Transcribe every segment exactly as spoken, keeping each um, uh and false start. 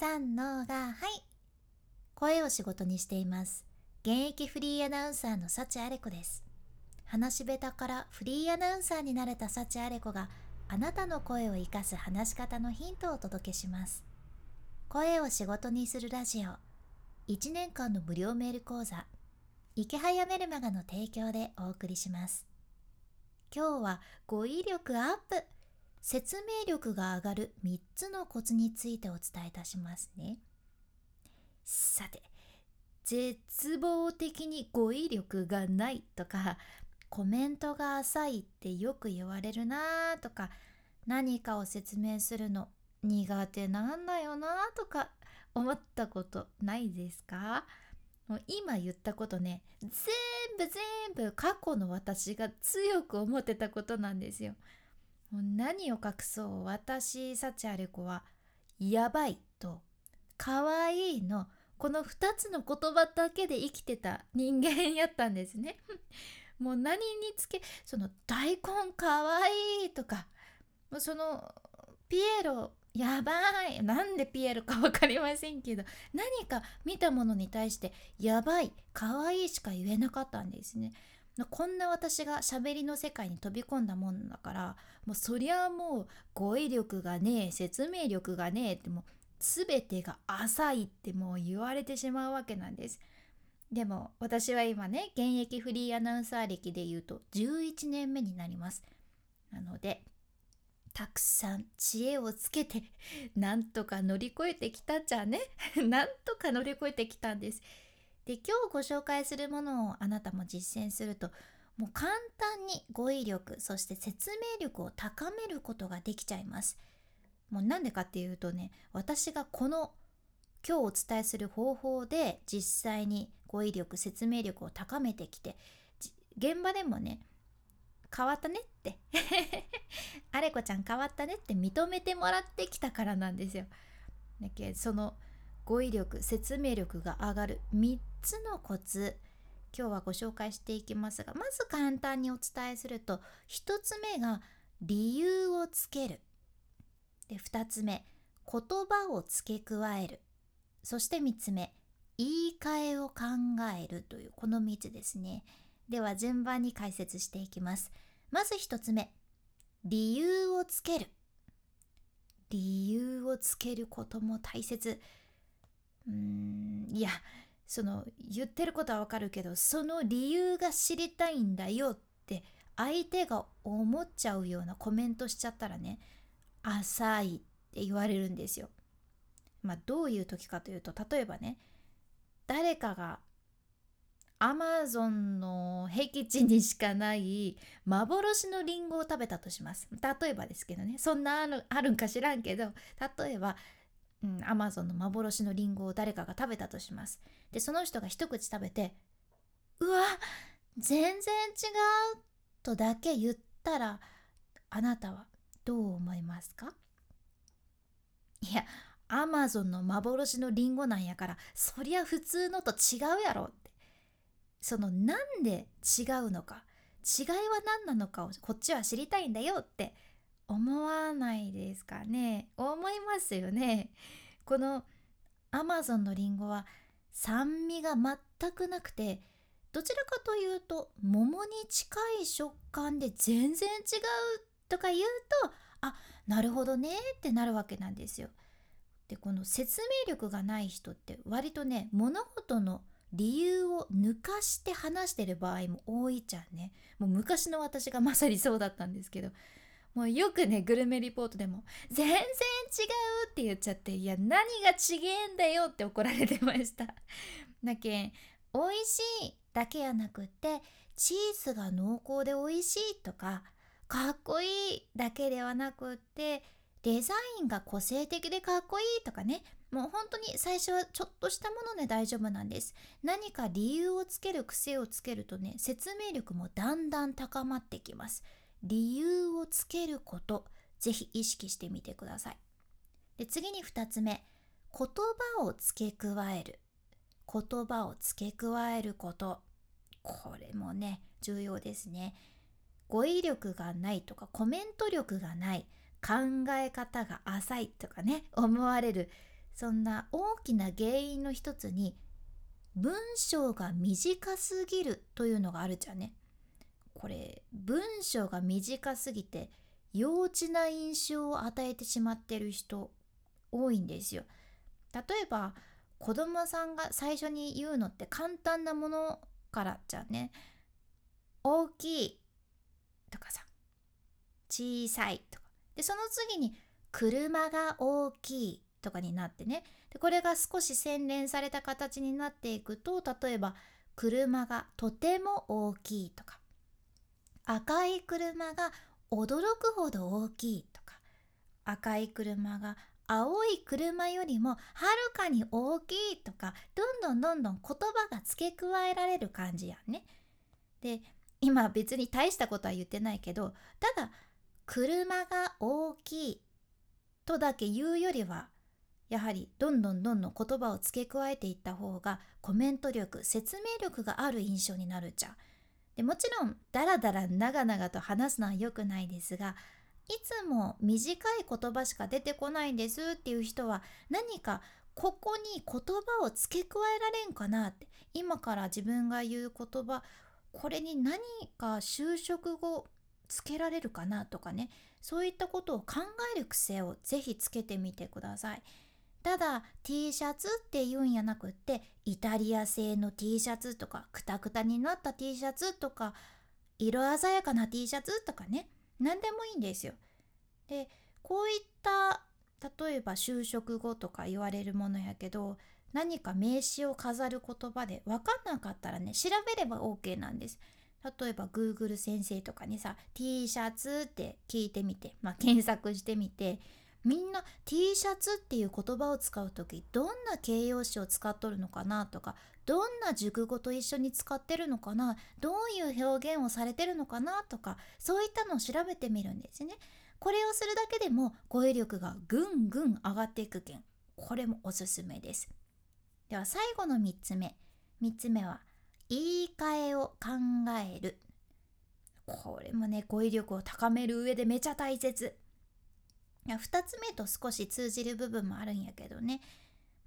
三のがはい、声を仕事にしています。現役フリーアナウンサーの幸あれ子です。話し下手からフリーアナウンサーになれた幸あれ子が、あなたの声を生かす話し方のヒントをお届けします。声を仕事にするラジオ、いちねんかんの無料メール講座、池早メルマガの提供でお送りします。今日は語彙力アップ、説明力が上がるみっつのコツについてお伝えいたしますね。さて、絶望的に語彙力がないとか、コメントが浅いってよく言われるなとか、何かを説明するの苦手なんだよなとか思ったことないですか？もう今言ったことね、全部全部過去の私が強く思ってたことなんですよ。もう何を隠そう、私幸あれ子はやばいとかわいいのこのふたつの言葉だけで生きてた人間やったんですね。もう何につけ、その大根かわいいとか、そのピエロやばい、なんでピエロか分かりませんけど、何か見たものに対してやばい、かわいいしか言えなかったんですね。こんな私が喋りの世界に飛び込んだもんだから、もうそりゃもう語彙力がねえ、説明力がねえって、もう全てが浅いってもう言われてしまうわけなんです。でも私は今ね、現役フリーアナウンサー歴で言うとじゅういちねんめになります。なのでたくさん知恵をつけてなんとか乗り越えてきたじゃんねなんとか乗り越えてきたんです。で、今日ご紹介するものをあなたも実践すると、もう簡単に語彙力、そして説明力を高めることができちゃいます。もうなんでかっていうとね、私がこの今日お伝えする方法で実際に語彙力、説明力を高めてきて、現場でもね、変わったねってあれこちゃん変わったねって認めてもらってきたからなんですよ。だけどその語彙力、説明力が上がるみっつのコツ、今日はご紹介していきますが、まず簡単にお伝えすると、ひとつめが理由をつける、でふたつめ言葉を付け加える、そしてみっつめ言い換えを考えるという、このみっつですね。では順番に解説していきます。まずひとつめ、理由をつける。理由をつけることも大切。うーん、いや、その言ってることはわかるけど、その理由が知りたいんだよって相手が思っちゃうようなコメントしちゃったらね、浅いって言われるんですよ。まあどういう時かというと、例えばね、誰かがアマゾンの僻地にしかない幻のリンゴを食べたとします。例えばですけどね、そんなある、あるんか知らんけど、例えば、うん、アマゾンの幻のリンゴを誰かが食べたとします。でその人が一口食べて、うわ全然違うとだけ言ったら、あなたはどう思いますか？いや、アマゾンの幻のリンゴなんやから、そりゃ普通のと違うやろって、そのなんで違うのか、違いは何なのかをこっちは知りたいんだよって思わないですかね？思いますよね。このアマゾンのリンゴは酸味が全くなくて、どちらかというと桃に近い食感で全然違うとか言うと、あ、なるほどねってなるわけなんですよ。で、この説明力がない人って割とね、物事の理由を抜かして話してる場合も多いじゃんね。もう昔の私がまさにそうだったんですけど、もうよくね、グルメリポートでも全然違うって言っちゃって、いや何がちげえんだよって怒られてました。だけん、美味しいだけやなくって、チーズが濃厚で美味しいとか、かっこいいだけではなくって、デザインが個性的でかっこいいとかね、もう本当に最初はちょっとしたもので大丈夫なんです。何か理由をつける癖をつけるとね、説明力もだんだん高まってきます。理由をつけること、ぜひ意識してみてください。で、次にふたつめ、言葉を付け加える。言葉を付け加えること、これもね重要ですね。語彙力がないとか、コメント力がない、考え方が浅いとかね思われる、そんな大きな原因の一つに文章が短すぎるというのがあるじゃんね。これ文章が短すぎて幼稚な印象を与えてしまってる人多いんですよ。例えば子供さんが最初に言うのって簡単なものからじゃんね。大きいとかさ、小さいとかで、その次に車が大きいとかになってね、でこれが少し洗練された形になっていくと、例えば車がとても大きいとか、赤い車が驚くほど大きいとか、赤い車が青い車よりもはるかに大きいとか、どんどんどんどん言葉が付け加えられる感じやんね。で、今別に大したことは言ってないけど、ただ車が大きいとだけ言うよりは、やはりどんどんどんどん言葉を付け加えていった方がコメント力、説明力がある印象になるじゃん。でもちろんだらだら長々と話すのは良くないですが、いつも短い言葉しか出てこないんですっていう人は、何かここに言葉を付け加えられんかなって、今から自分が言う言葉、これに何か就職後付けられるかなとかね、そういったことを考える癖をぜひつけてみてください。ただ T シャツって言うんやなくって、イタリア製の T シャツとか、くたくたになった T シャツとか、色鮮やかな T シャツとかね、何でもいいんですよ。で、こういった例えば就職後とか言われるものやけど、何か名刺を飾る言葉で分かんなかったらね、調べれば OK なんです。例えば Google 先生とかにさ、 T シャツって聞いてみて、まあ、検索してみて、みんな T シャツっていう言葉を使うとき、どんな形容詞を使っとるのかなとか、どんな熟語と一緒に使ってるのかな、どういう表現をされてるのかなとか、そういったのを調べてみるんですね。これをするだけでも語彙力がぐんぐん上がっていくけん、これもおすすめです。では最後のみっつめ、みっつめは言い換えを考える。これもね、語彙力を高める上でめちゃ大切。いや、ふたつめと少し通じる部分もあるんやけどね、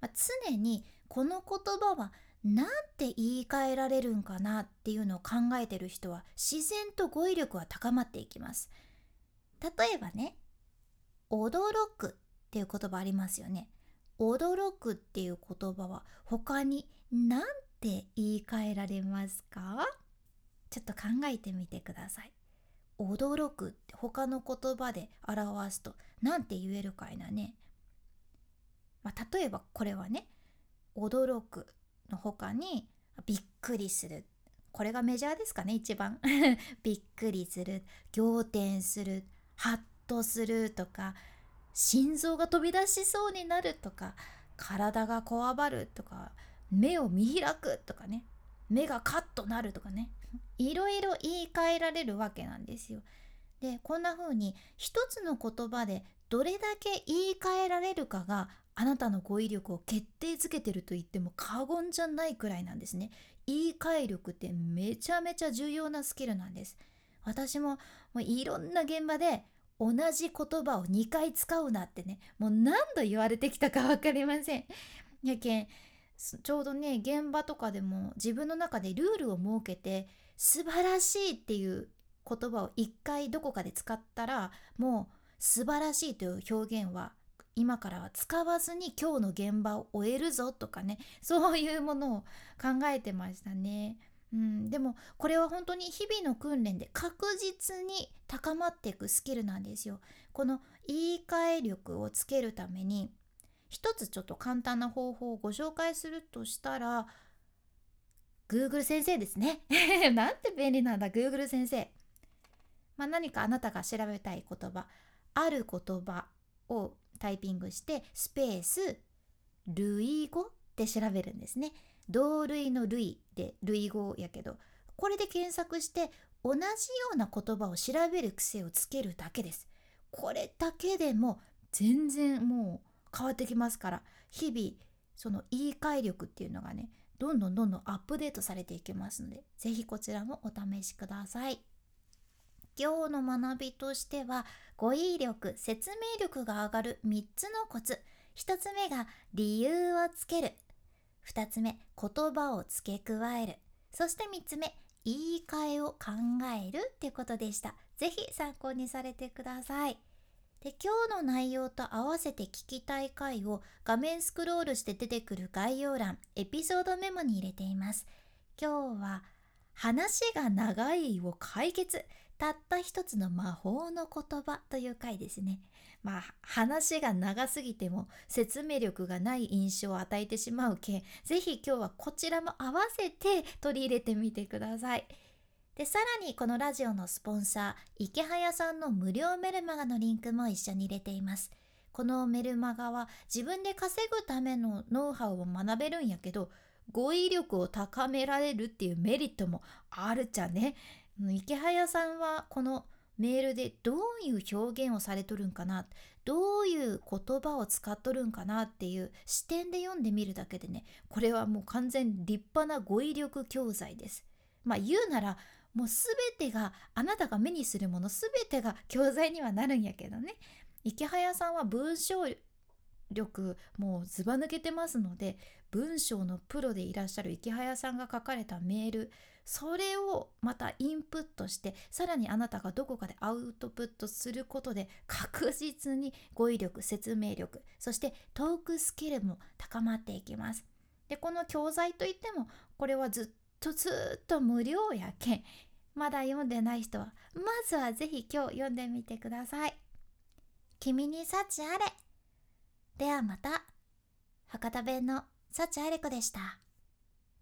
まあ、常にこの言葉はなんて言い換えられるんかなっていうのを考えてる人は、自然と語彙力は高まっていきます。例えばね、驚くっていう言葉ありますよね。驚くっていう言葉は他になんて言い換えられますか？ちょっと考えてみてください。驚くって他の言葉で表すとなんて言えるかいなね、まあ、例えばこれはね、驚くの他にびっくりする、これがメジャーですかね一番びっくりする、仰天する、ハッとするとか、心臓が飛び出しそうになるとか、体がこわばるとか、目を見開くとかね、目がカッとなるとかね、いろいろ言い換えられるわけなんですよ。で、こんな風に一つの言葉でどれだけ言い換えられるかが、あなたの語彙力を決定づけてると言っても過言じゃないくらいなんですね。言い換え力ってめちゃめちゃ重要なスキルなんです。私も、もういろんな現場で同じ言葉をにかい使うなってね、もう何度言われてきたか分かりません。やけん、ちょうどね、現場とかでも自分の中でルールを設けて、素晴らしいっていう言葉を一回どこかで使ったら、もう素晴らしいという表現は今からは使わずに今日の現場を終えるぞとかね、そういうものを考えてましたね。うん、でもこれは本当に日々の訓練で確実に高まっていくスキルなんですよ。この言い換え力をつけるために、一つちょっと簡単な方法をご紹介するとしたら、 Google 先生ですねなんて便利なんだ Google 先生、まあ、何かあなたが調べたい言葉、ある言葉をタイピングしてスペース類語って調べるんですね。同類の類で類語やけど、これで検索して同じような言葉を調べる癖をつけるだけです。これだけでも全然もう変わってきますから、日々その言い換え力っていうのがね、どんどんどんどんアップデートされていきますので、ぜひこちらもお試しください。今日の学びとしては、語彙力、説明力が上がるみっつのコツ、ひとつめが理由をつける、ふたつめ言葉を付け加える、そしてみっつめ言い換えを考えるっていうことでした。ぜひ参考にされてください。で、今日の内容と合わせて聞きたい回を画面スクロールして出てくる概要欄、エピソードメモに入れています。今日は話が長いを解決、たった一つの魔法の言葉という回ですね。まあ話が長すぎても説明力がない印象を与えてしまうけん、ぜひ今日はこちらも合わせて取り入れてみてください。で、さらにこのラジオのスポンサー、池早さんの無料メルマガのリンクも一緒に入れています。このメルマガは自分で稼ぐためのノウハウを学べるんやけど、語彙力を高められるっていうメリットもあるっちゃね。池早さんはこのメールでどういう表現をされとるんかな、どういう言葉を使っとるんかなっていう視点で読んでみるだけでね、これはもう完全に立派な語彙力教材です。まあ言うならもうすべてが、あなたが目にするものすべてが教材にはなるんやけどね。池早さんは文章力もうずば抜けてますので、文章のプロでいらっしゃる池早さんが書かれたメール、それをまたインプットして、さらにあなたがどこかでアウトプットすることで、確実に語彙力、説明力、そしてトークスキルも高まっていきます。で、この教材といってもこれはずっとずっと無料やけん、まだ読んでない人はまずはぜひ今日読んでみてください。君に幸あれ。ではまた。博多弁の幸あれ子でした。